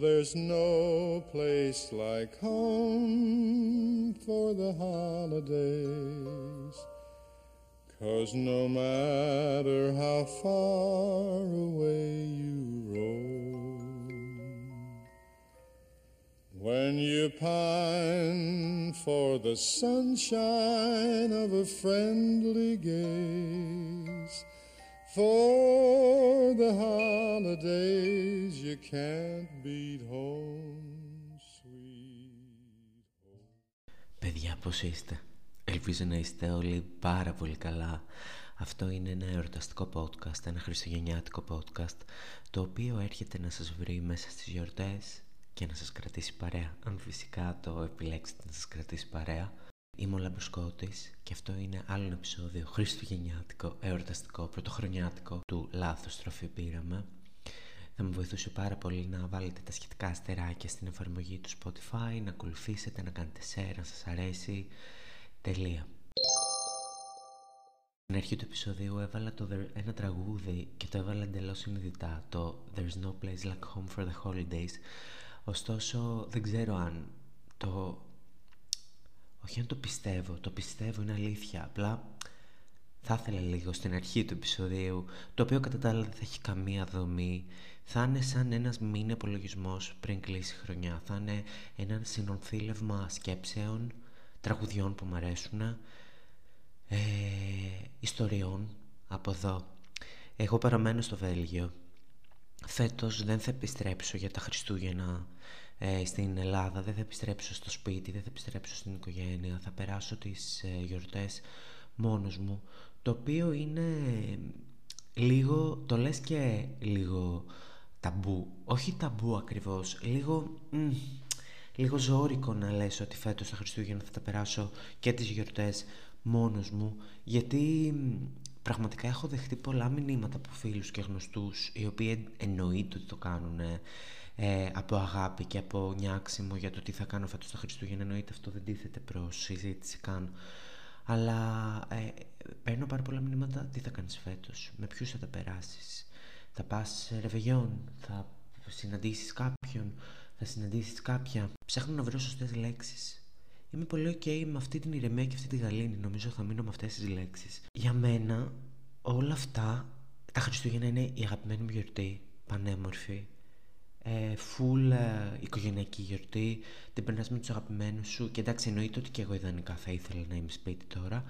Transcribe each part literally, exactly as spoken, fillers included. Oh, there's no place like home for the holidays, 'cause no matter how far away you roam, when you pine for the sunshine of a friendly gaze, for the holidays you can't beat home, sweet home. Παιδιά, πώς είστε? Ελπίζω να είστε όλοι πάρα πολύ καλά. Αυτό είναι ένα εορταστικό podcast, ένα χριστουγεννιάτικο podcast, το οποίο έρχεται να σας βρει μέσα στις γιορτές και να σας κρατήσει παρέα, αν φυσικά το επιλέξετε να σας κρατήσει παρέα. Είμαι ο Λαμπρουσκώτης και αυτό είναι άλλο επεισόδιο χριστουγεννιάτικο, εορταστικό, πρωτοχρονιάτικο του Λάθος Τροφή Πείραμα. Θα μου βοηθούσε πάρα πολύ να βάλετε τα σχετικά αστεράκια στην εφαρμογή του Spotify, να ακολουθήσετε, να κάνετε share, να σας αρέσει. Τελεία. Στην αρχή του επεισοδίου έβαλα το, ένα τραγούδι και το έβαλα εντελώς συνειδητά, το There's no place like home for the holidays. Ωστόσο δεν ξέρω αν το... Όχι αν το πιστεύω, το πιστεύω είναι αλήθεια, απλά θα ήθελα λίγο στην αρχή του επεισοδίου, το οποίο κατά τα άλλα δεν θα έχει καμία δομή, θα είναι σαν ένας μήνα απολογισμός πριν κλείσει χρονιά, θα είναι ένα συνονθήλευμα σκέψεων, τραγουδιών που μου αρέσουν, ε, ιστοριών από εδώ. Εγώ παραμένω στο Βέλγιο, φέτος δεν θα επιστρέψω για τα Χριστούγεννα ε, στην Ελλάδα, δεν θα επιστρέψω στο σπίτι, δεν θα επιστρέψω στην οικογένεια, θα περάσω τις ε, γιορτές μόνος μου, το οποίο είναι λίγο, το λες και λίγο ταμπού, όχι ταμπού ακριβώς, λίγο... Μ, Λίγο ζώρικο να λες ότι φέτος τα Χριστούγεννα θα τα περάσω και τις γιορτές μόνος μου, γιατί πραγματικά έχω δεχτεί πολλά μηνύματα από φίλους και γνωστούς, οι οποίοι εννοείται ότι το κάνουν ε, από αγάπη και από νιάξιμο για το τι θα κάνω φέτος τα Χριστούγεννα, εννοείται αυτό δεν τίθεται προς συζήτηση καν. Αλλά ε, παίρνω πάρα πολλά μηνύματα, τι θα κάνεις φέτος, με ποιους θα τα περάσεις, θα πας σε ρεβεγιόν, θα συναντήσεις κάποιον, θα συναντήσεις κάποια. Ψάχνω να βρω σωστές λέξεις. Είμαι πολύ ok με αυτή την ηρεμία και αυτή τη γαλήνη. Νομίζω θα μείνω με αυτές τις λέξεις. Για μένα όλα αυτά τα Χριστούγεννα είναι η αγαπημένη μου γιορτή. Πανέμορφη. Ε, full ε, οικογενειακή γιορτή. Την περνάς με τους αγαπημένους σου. Και εντάξει, εννοείται ότι και εγώ ιδανικά θα ήθελα να είμαι σπίτι τώρα.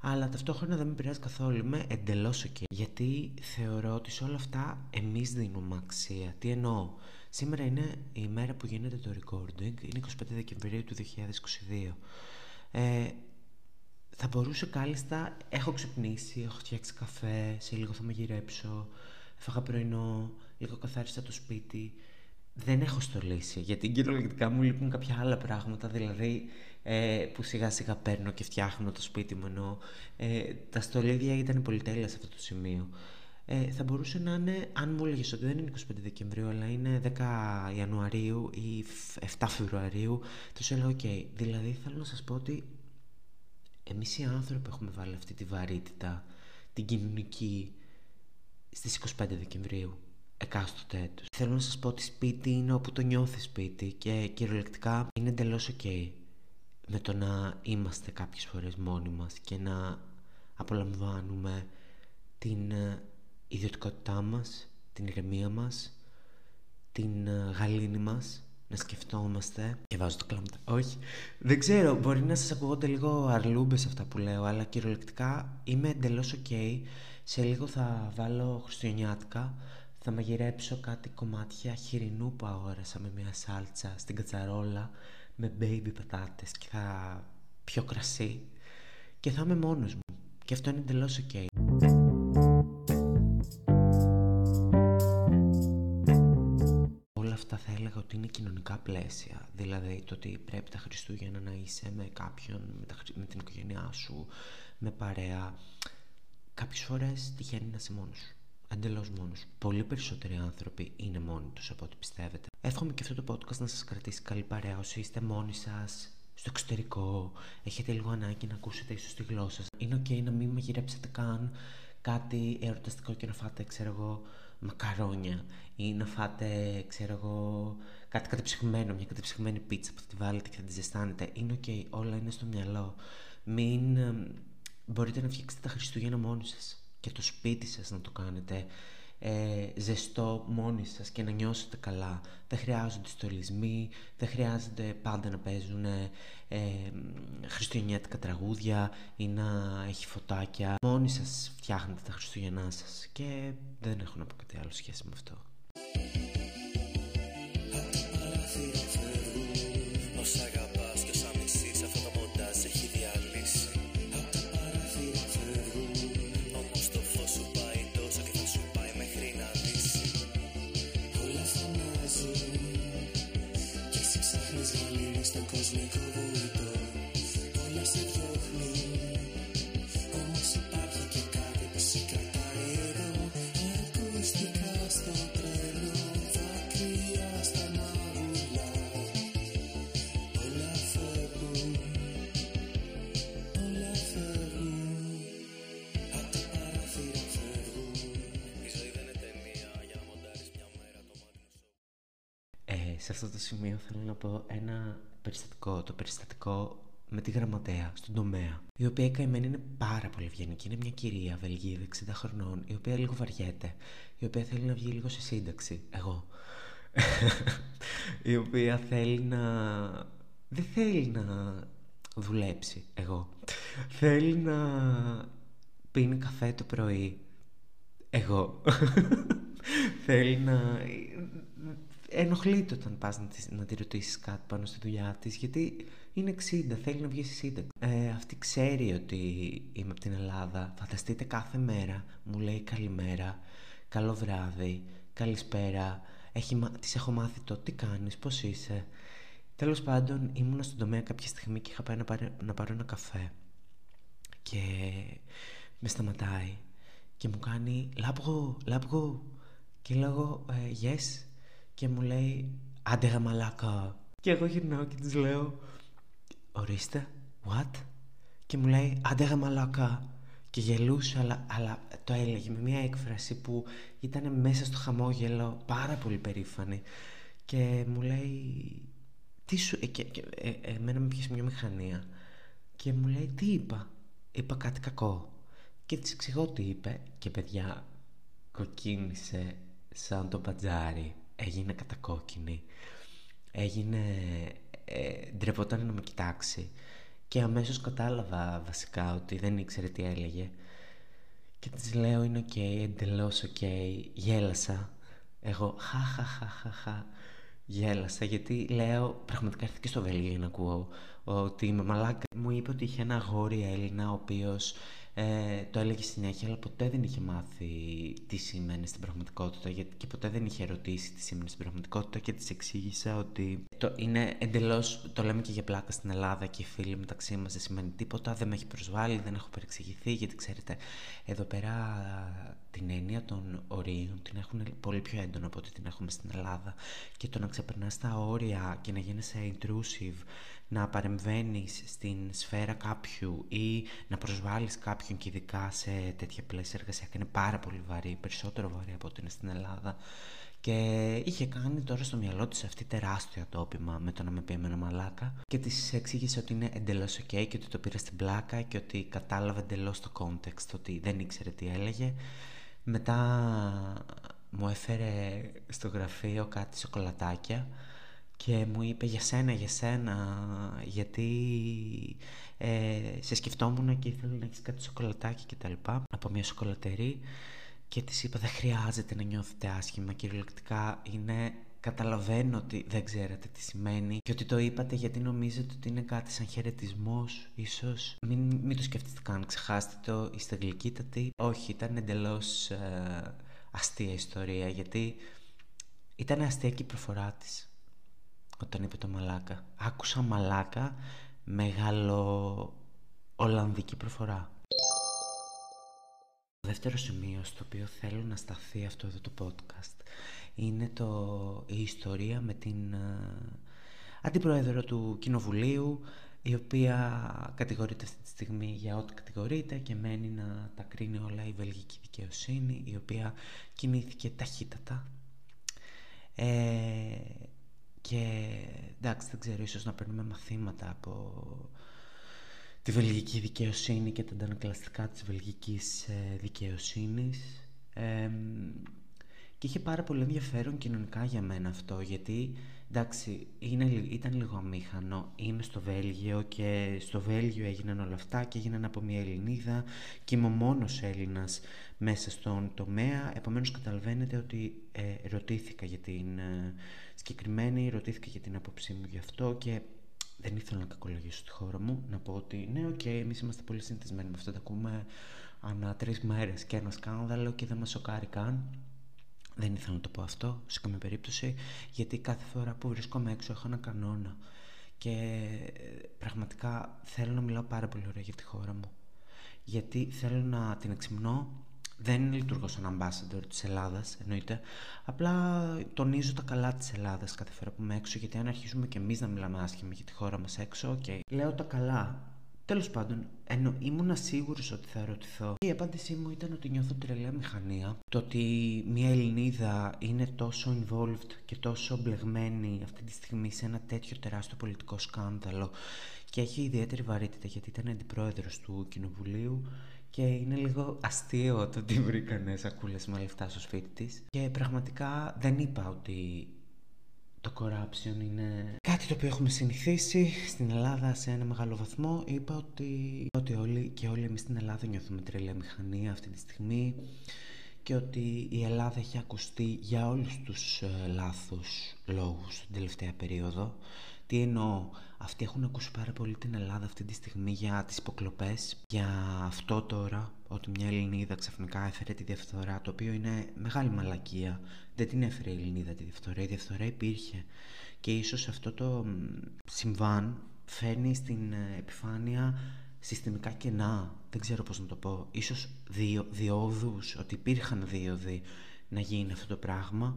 Αλλά ταυτόχρονα δεν με πειράζει καθόλου. Είμαι εντελώς ok. Γιατί θεωρώ ότι σε όλα αυτά εμείς δίνουμε αξία. Τι εννοώ. Σήμερα είναι η μέρα που γίνεται το recording, είναι εικοστή πέμπτη Δεκεμβρίου του δύο χιλιάδες είκοσι δύο. Ε, θα μπορούσε κάλλιστα, έχω ξυπνήσει, έχω φτιάξει καφέ, σε λίγο θα μαγειρέψω, έφαγα πρωινό, λίγο καθάρισα το σπίτι. Δεν έχω στολίσει, γιατί κυριολεκτικά μου λείπουν κάποια άλλα πράγματα, δηλαδή ε, που σιγά σιγά παίρνω και φτιάχνω το σπίτι μου, ενώ ε, τα στολίδια ήταν πολυτέλεια σε αυτό το σημείο. Ε, θα μπορούσε να είναι, αν μου έλεγες ότι δεν είναι εικοστή πέμπτη Δεκεμβρίου, αλλά είναι δέκα Ιανουαρίου ή εφτά Φεβρουαρίου, το σου έλεγα οκ. Okay. Δηλαδή θέλω να σας πω ότι εμείς οι άνθρωποι έχουμε βάλει αυτή τη βαρύτητα, την κοινωνική, στις εικοστή πέμπτη Δεκεμβρίου, εκάστοτε έτους. Θέλω να σας πω ότι σπίτι είναι όπου το νιώθεις σπίτι και κυριολεκτικά είναι εντελώς οκ okay με το να είμαστε κάποιες φορές μόνοι μας και να απολαμβάνουμε την... η ιδιωτικότητά μας, την ηρεμία μας, την γαλήνη μας, να σκεφτόμαστε και βάζω το κλάματα, όχι, δεν ξέρω, μπορεί να σας ακούγονται λίγο αρλούμπες αυτά που λέω, αλλά κυριολεκτικά είμαι εντελώς ok. Σε λίγο θα βάλω χριστουγεννιάτικα, θα μαγειρέψω κάτι κομμάτια χοιρινού που αγόρασα με μια σάλτσα στην κατσαρόλα με baby πατάτες και θα πιω κρασί και θα είμαι μόνος μου και αυτό είναι εντελώς ok. Θα έλεγα ότι είναι κοινωνικά πλαίσια, δηλαδή το ότι πρέπει τα Χριστούγεννα να είσαι με κάποιον, με, τα, με την οικογένειά σου, με παρέα. Κάποιες φορές τυχαίνει να είσαι μόνος σου, εντελώς μόνος σου. Πολύ περισσότεροι άνθρωποι είναι μόνοι τους από ό,τι πιστεύετε. Εύχομαι και αυτό το podcast να σας κρατήσει καλή παρέα όσοι είστε μόνοι σας, στο εξωτερικό, έχετε λίγο ανάγκη να ακούσετε ίσως τη γλώσσα σας. Είναι ok να μην μαγειρέψετε καν. κάτι εορταστικό και να φάτε, ξέρω εγώ, μακαρόνια ή να φάτε, ξέρω εγώ, κάτι κατεψυγμένο, μια κατεψυγμένη πίτσα που θα τη βάλετε και θα τη ζεστάνετε. Είναι ok, όλα είναι στο μυαλό. Μην μπορείτε να φτιάξετε τα Χριστούγεννα μόνοι σας και το σπίτι σας να το κάνετε ε, ζεστό μόνοι σας και να νιώσετε καλά. Δεν χρειάζονται στολισμοί, δεν χρειάζεται πάντα να παίζουν ε, χριστουγεννιάτικα τραγούδια ή να έχει φωτάκια. Μόνοι σας φτιάχνετε τα Χριστούγεννά σας και δεν έχω να πω κάτι άλλο σχέση με αυτό. Σε αυτό το σημείο θέλω να πω ένα περιστατικό, το περιστατικό με τη γραμματέα στον τομέα, η οποία καημένη είναι πάρα πολύ ευγενική. Είναι μια κυρία Βελγίδα εξήντα χρονών, η οποία λίγο βαριέται, η οποία θέλει να βγει λίγο σε σύνταξη, εγώ, η οποία θέλει να... δεν θέλει να δουλέψει, εγώ, θέλει να πίνει καφέ το πρωί, εγώ, θέλει να... ενοχλείται όταν πας να τη, να τη ρωτήσεις κάτι πάνω στη δουλειά της, γιατί είναι εξήντα, θέλει να βγει στη σύνταξη. Ε, αυτή ξέρει ότι είμαι από την Ελλάδα. Φανταστείτε, κάθε μέρα μου λέει καλημέρα, καλό βράδυ, καλησπέρα. Έχει, της έχω μάθει το τι κάνεις, πώς είσαι. Τέλος πάντων, ήμουνα στον τομέα κάποια στιγμή και είχα πάει να, πάρε, να πάρω ένα καφέ. Και με σταματάει και μου κάνει λάμπγο, λάμπγο. Και λέω yes. Και μου λέει, άντε γα μαλάκα. Και εγώ γυρνάω και της λέω, ορίστε, what? Και μου λέει, άντε γα μαλάκα. Και γελούσε, αλλά, αλλά το έλεγε με μια έκφραση που ήταν μέσα στο χαμόγελο, πάρα πολύ περήφανη. Και μου λέει, τι σου... Ε, και, και, ε, ε, εμένα με πήγε σε μια μηχανία. Και μου λέει, τι είπα? Είπα κάτι κακό. Και της εξηγώ τι είπε. Και παιδιά, κοκκίνησε σαν το πατζάρι. Έγινε κατακόκκινη, έγινε, ε, ντρεπόταν να με κοιτάξει και αμέσως κατάλαβα βασικά ότι δεν ήξερε τι έλεγε και της λέω είναι ok, εντελώς ok, γέλασα, εγώ χαχαχαχαχα, γέλασα γιατί λέω πραγματικά έρθει και στο Βέλγιο για να ακούω ότι η μαλάκα μου είπε ότι είχε ένα αγόρι Έλληνα ο οποίος... Ε, το έλεγε συνέχεια, αλλά ποτέ δεν είχε μάθει τι σημαίνει στην πραγματικότητα και ποτέ δεν είχε ερωτήσει τι σημαίνει στην πραγματικότητα και της εξήγησα ότι το είναι εντελώς, το λέμε και για πλάκα στην Ελλάδα και οι φίλοι μεταξύ μας δεν σημαίνει τίποτα, δεν με έχει προσβάλει, δεν έχω περιεξηγηθεί γιατί ξέρετε εδώ πέρα την έννοια των ορίων την έχουν πολύ πιο έντονα από ό,τι την έχουμε στην Ελλάδα και το να ξεπερνάς τα όρια και να γίνεσαι intrusive, να παρεμβαίνεις στην σφαίρα κάποιου ή να προσβάλλεις κάποιον και ειδικά σε τέτοια πλαίσια εργασία είναι πάρα πολύ βαρύ, περισσότερο βαρύ από ό,τι είναι στην Ελλάδα και είχε κάνει τώρα στο μυαλό της αυτή τεράστιο ατόπιμα με το να με πει εμένα μαλάκα και της εξήγησε ότι είναι εντελώς ok και ότι το πήρα στην πλάκα και ότι κατάλαβε εντελώς το context, ότι δεν ήξερε τι έλεγε. Μετά μου έφερε στο γραφείο κάτι σοκολατάκια και μου είπε για σένα, για σένα, γιατί ε, σε σκεφτόμουν και ήθελα να έχεις κάτι σοκολατάκι και τα λοιπά, από μια σοκολατερή και της είπα δεν χρειάζεται να νιώθετε άσχημα, κυριολεκτικά είναι, καταλαβαίνω ότι δεν ξέρετε τι σημαίνει και ότι το είπατε γιατί νομίζετε ότι είναι κάτι σαν χαιρετισμός, ίσως μην, μην το σκεφτείτε καν, ξεχάστε το, είστε γλυκύτατοι. Όχι, ήταν εντελώς ε, αστεία ιστορία γιατί ήταν αστεία και η προφορά της. Όταν είπε το μαλάκα. Άκουσα μαλάκα, μεγάλο ολλανδική προφορά. Το δεύτερο σημείο στο οποίο θέλω να σταθεί αυτό εδώ το podcast είναι το, η ιστορία με την uh, αντιπρόεδρο του Κοινοβουλίου η οποία κατηγορείται αυτή τη στιγμή για ό,τι κατηγορείται και μένει να τα κρίνει όλα η βελγική δικαιοσύνη, η οποία κινήθηκε ταχύτατα. Ε, και εντάξει, δεν ξέρω, ίσως να παίρνουμε μαθήματα από τη βελγική δικαιοσύνη και τα αντανακλαστικά της βελγικής ε, δικαιοσύνης. Ε, και είχε πάρα πολύ ενδιαφέρον κοινωνικά για μένα αυτό, γιατί εντάξει, είναι, ήταν λίγο αμήχανο. Είμαι στο Βέλγιο και στο Βέλγιο έγιναν όλα αυτά και έγιναν από μια Ελληνίδα και είμαι ο μόνος Έλληνας μέσα στον τομέα. Επομένως καταλαβαίνετε ότι ε, ρωτήθηκα για την ε, συγκεκριμένη, ρωτήθηκα για την άποψή μου γι' αυτό και δεν ήθελα να κακολογήσω τη χώρα μου, να πω ότι ναι, οκ, okay, εμείς είμαστε πολύ συνηθισμένοι με αυτό, τα ακούμε ανά τρεις μέρες και ένα σκάνδαλο και δεν μας σοκάρει καν. Δεν ήθελα να το πω αυτό σε καμία περίπτωση, γιατί κάθε φορά που βρίσκομαι έξω έχω ένα κανόνα και πραγματικά θέλω να μιλάω πάρα πολύ ωραία για τη χώρα μου, γιατί θέλω να την εξυμνώ. Δεν λειτουργώ σαν ambassador της Ελλάδας, εννοείται. Απλά τονίζω τα καλά της Ελλάδας κάθε φορά που είμαι έξω, γιατί αν αρχίσουμε και εμείς να μιλάμε άσχημα για τη χώρα μας έξω, okay. Λέω τα καλά. Τέλος πάντων, ενώ ήμουν σίγουρος ότι θα ερωτηθώ. Η απάντησή μου ήταν ότι νιώθω τρελαία μηχανία. Το ότι μια Ελληνίδα είναι τόσο involved και τόσο μπλεγμένη αυτή τη στιγμή σε ένα τέτοιο τεράστιο πολιτικό σκάνδαλο και έχει ιδιαίτερη βαρύτητα, γιατί ήταν αντιπρόεδρος του Κοινοβουλίου. Και είναι λίγο αστείο το ότι βρήκανε σακούλες με λεφτά στο σπίτι της. Και πραγματικά δεν είπα ότι το corruption είναι κάτι το οποίο έχουμε συνηθίσει στην Ελλάδα σε ένα μεγάλο βαθμό. Είπα ότι, ότι όλοι και όλοι εμείς στην Ελλάδα νιώθουμε τρελαία μηχανία αυτή τη στιγμή και ότι η Ελλάδα έχει ακουστεί για όλους τους ε, λάθους λόγους την τελευταία περίοδο. Τι εννοώ, αυτοί έχουν ακούσει πάρα πολύ την Ελλάδα αυτή τη στιγμή για τις υποκλοπές, για αυτό τώρα, ότι μια Ελληνίδα ξαφνικά έφερε τη διαφθορά, το οποίο είναι μεγάλη μαλακία. Δεν την έφερε η Ελληνίδα τη διαφθορά, η διαφθορά υπήρχε. Και ίσως αυτό το συμβάν φέρνει στην επιφάνεια συστημικά κενά, δεν ξέρω πώς να το πω, ίσως διο, διόδους, ότι υπήρχαν δίωδοι να γίνει αυτό το πράγμα.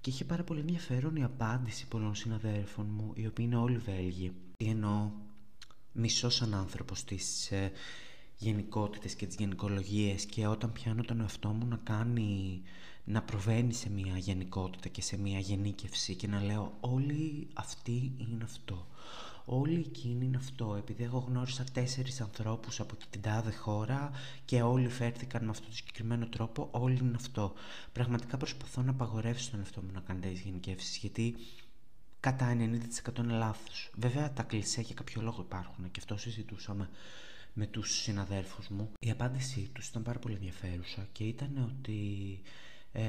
Και είχε πάρα πολύ ενδιαφέρον η απάντηση πολλών συναδέρφων μου, οι οποίοι είναι όλοι Βέλγοι. Τι εννοώ, μισώ σαν άνθρωπος τις ε, γενικότητες και τις γενικολογίες, και όταν πιάνω τον εαυτό μου να κάνει, να προβαίνει σε μια γενικότητα και σε μια γενίκευση και να λέω όλοι αυτοί είναι αυτό, όλοι εκείνοι είναι αυτό, επειδή εγώ γνώρισα τέσσερις ανθρώπους από την τάδε χώρα και όλοι φέρθηκαν με αυτόν τον συγκεκριμένο τρόπο, όλοι είναι αυτό. Πραγματικά προσπαθώ να απαγορεύσω τον εαυτό μου να κάνω τέτοιες γενικεύσεις, γιατί κατά ενενήντα τοις εκατό είναι λάθος. Βέβαια τα κλισέ για κάποιο λόγο υπάρχουν και αυτό συζητούσαμε με τους συναδέρφους μου. Η απάντησή τους ήταν πάρα πολύ ενδιαφέρουσα και ήταν ότι ε,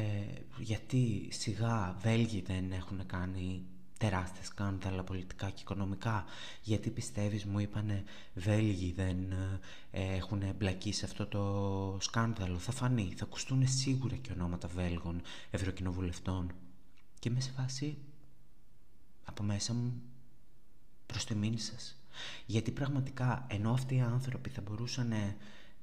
γιατί σιγά Βέλγοι δεν έχουν κάνει τεράστια σκάνδαλα πολιτικά και οικονομικά, γιατί πιστεύεις, μου είπανε, Βέλγοι δεν ε, έχουν εμπλακεί σε αυτό το σκάνδαλο, θα φανεί, θα ακουστούν σίγουρα και ονόματα Βέλγων ευρωκοινοβουλευτών. Και είμαι σε φάση από μέσα μου, προς τη μήνυ σας, γιατί πραγματικά ενώ αυτοί οι άνθρωποι θα μπορούσαν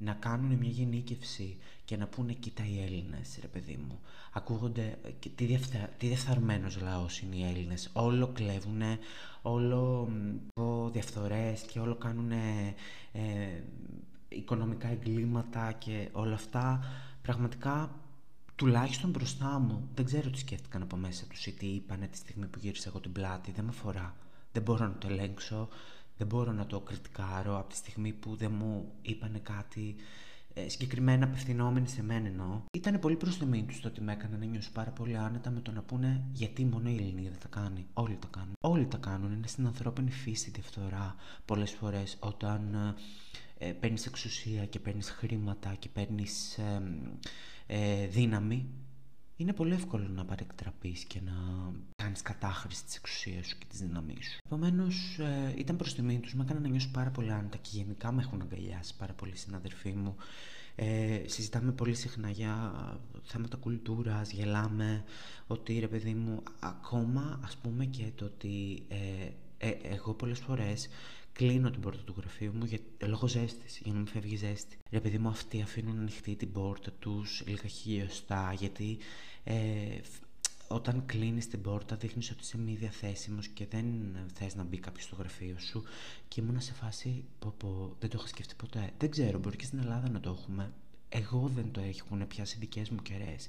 να κάνουν μια γενίκευση και να πούνε κοίτα οι Έλληνες, ρε παιδί μου, ακούγονται, τι, διαφθα... τι διαφθαρμένος λαός είναι οι Έλληνες, όλο κλέβουνε, όλο διαφθορές και όλο κάνουνε ε, οικονομικά εγκλήματα και όλα αυτά. Πραγματικά τουλάχιστον μπροστά μου, δεν ξέρω τι σκέφτηκαν από μέσα τους ή τι είπανε τη στιγμή που γύρισα εγώ την πλάτη, δεν με αφορά, δεν μπορώ να το ελέγξω. Δεν μπορώ να το κριτικάρω από τη στιγμή που δεν μου είπανε κάτι ε, συγκεκριμένα απευθυνόμενοι σε μένα, εννοώ. Ήτανε πολύ προς τιμή τους το ότι με έκανα να νιώσω πάρα πολύ άνετα με το να πούνε γιατί μόνο η Ελληνίδα τα κάνει. Όλοι τα κάνουν. Όλοι τα κάνουν. Είναι στην ανθρώπινη φύση διαφθορά. Πολλές φορές όταν ε, παίρνεις εξουσία και παίρνεις χρήματα και παίρνεις ε, ε, δύναμη, είναι πολύ εύκολο να παρεκτραπείς και να κάνεις κατάχρηση της εξουσίας σου και της δύναμής σου. Επομένως, ε, ήταν προς τιμή τους, με έκαναν να νιώσω πάρα πολύ άνετα και γενικά με έχουν αγκαλιάσει πάρα πολλοί συναδελφοί μου. Ε, συζητάμε πολύ συχνά για θέματα κουλτούρας, γελάμε, ότι ρε παιδί μου, ακόμα ας πούμε και το ότι ε, ε, εγώ πολλές φορές κλείνω την πόρτα του γραφείου μου για, λόγω ζέστης, για να μην φεύγει ζέστη. Ρε παιδί μου, αυτοί αφήνουν ανοιχτή την πόρτα τους λίγα χιλιοστά, γιατί ε, όταν κλείνεις την πόρτα δείχνεις ότι είσαι μη διαθέσιμος και δεν θες να μπει κάποιος στο γραφείο σου, και ήμουν σε φάση πω, πω, δεν το είχα σκεφτεί ποτέ. Δεν ξέρω, μπορεί και στην Ελλάδα να το έχουμε. Εγώ δεν το έχουν πιάσει δικές μου κεραίες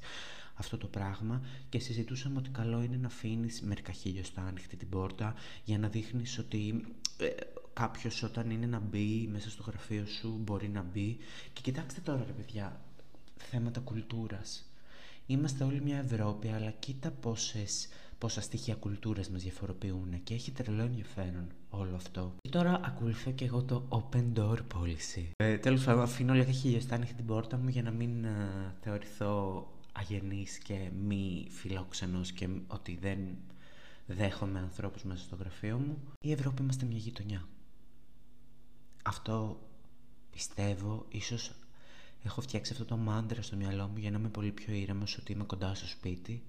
αυτό το πράγμα, και συζητούσαμε ότι καλό είναι να αφήνεις μερικά χιλιοστά άνοιχτη την πόρτα για να δείχνεις ότι ε, κάποιος όταν είναι να μπει μέσα στο γραφείο σου μπορεί να μπει. Και κοιτάξτε τώρα ρε παιδιά, θέματα κουλτούρας. Είμαστε όλοι μια Ευρώπη, αλλά κοίτα πόσες, πόσα στοιχεία κουλτούρας μας διαφοροποιούν, και έχει τρελό ενδιαφέρον όλο αυτό. Και τώρα ακολουθώ και εγώ το open door policy. Ε, τέλος πάντων, αφήνω λίγα χιλιοστά ανοιχτή την πόρτα μου για να μην α, θεωρηθώ αγενής και μη φιλόξενος και ότι δεν δέχομαι ανθρώπους μέσα στο γραφείο μου. Η Ευρώπη είμαστε μια γειτονιά. Αυτό πιστεύω, ίσως... Έχω φτιάξει αυτό το μάντρα στο μυαλό μου για να είμαι πολύ πιο ήρεμος, ότι είμαι κοντά στο σπίτι.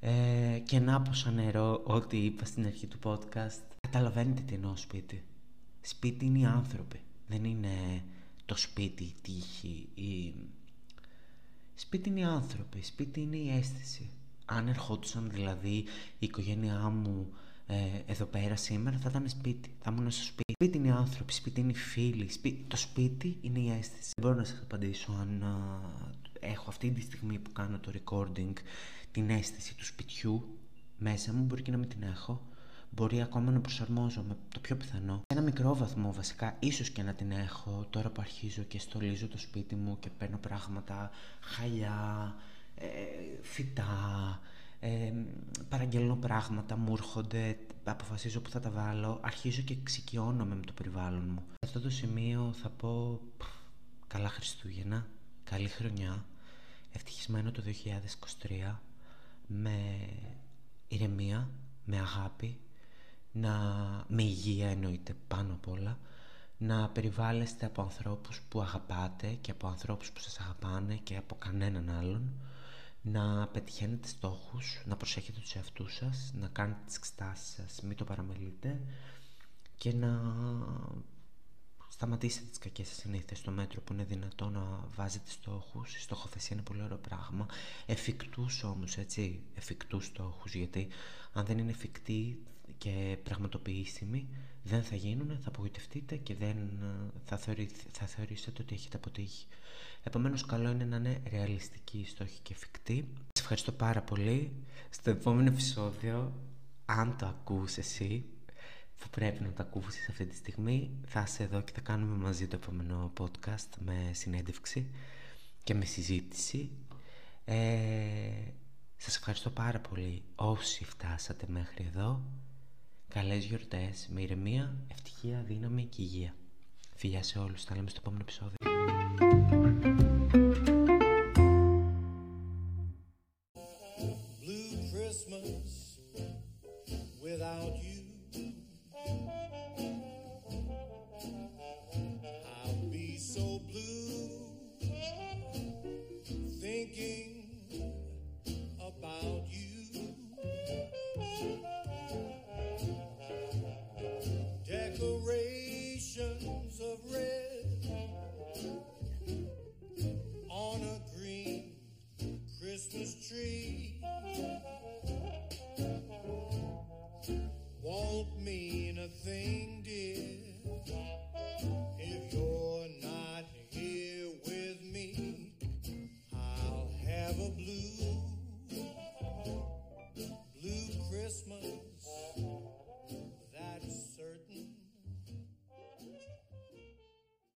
Ε, και να πω σαν νερό ό,τι είπα στην αρχή του podcast. Καταλαβαίνετε τι εννοώ σπίτι. Σπίτι είναι οι άνθρωποι. Δεν είναι το σπίτι, η τύχη. Η... Σπίτι είναι οι άνθρωποι. Σπίτι είναι η αίσθηση. Αν ερχόντουσαν δηλαδή η οικογένειά μου ε, εδώ πέρα σήμερα, θα ήταν σπίτι. Θα ήμουν στο σπίτι. Σπίτι είναι οι άνθρωποι, σπίτι είναι οι φίλοι, σπίτι... το σπίτι είναι η αίσθηση. Δεν μπορώ να σας απαντήσω αν α, έχω αυτή τη στιγμή που κάνω το recording την αίσθηση του σπιτιού μέσα μου, μπορεί και να μην την έχω, μπορεί ακόμα να προσαρμόζομαι, το πιο πιθανό. Σε ένα μικρό βαθμό βασικά, ίσως και να την έχω, τώρα που αρχίζω και στολίζω το σπίτι μου και παίρνω πράγματα, χαλιά, ε, φυτά... Ε, παραγγέλνω πράγματα, μου έρχονται, αποφασίζω που θα τα βάλω, αρχίζω και εξοικειώνομαι με το περιβάλλον μου. Σε αυτό το σημείο θα πω πφ, καλά Χριστούγεννα, καλή χρονιά, ευτυχισμένο το δύο χιλιάδες είκοσι τρία, με ηρεμία, με αγάπη, να... με υγεία εννοείται πάνω απ' όλα, να περιβάλλεστε από ανθρώπους που αγαπάτε και από ανθρώπους που σας αγαπάνε και από κανέναν άλλον, να πετυχαίνετε στόχους, να προσέχετε τους εαυτούς σας, να κάνετε τις εξετάσεις σας, μην το παραμελείτε, και να σταματήσετε τις κακές σας συνήθειες στο μέτρο που είναι δυνατό, να βάζετε στόχους. Η στοχοθεσία είναι πολύ ωραίο πράγμα, εφικτούς όμως, έτσι, εφικτούς στόχους, γιατί αν δεν είναι εφικτοί και πραγματοποιήσιμοι δεν θα γίνουν, θα απογοητευτείτε και δεν θα, θεωρεί, θα θεωρήσετε ότι έχετε αποτύχει. Επομένως, καλό είναι να είναι ρεαλιστική η στόχη και εφικτή. Σας ευχαριστώ πάρα πολύ. Στο επόμενο επεισόδιο, αν το ακούς εσύ, που πρέπει να το ακούσεις αυτή τη στιγμή, θα είσαι εδώ και θα κάνουμε μαζί το επόμενο podcast με συνέντευξη και με συζήτηση. Ε, σας ευχαριστώ πάρα πολύ όσοι φτάσατε μέχρι εδώ. Καλές γιορτές, με ηρεμία, ευτυχία, δύναμη και υγεία. Φιλιά σε όλους, τα λέμε στο επόμενο επεισόδιο.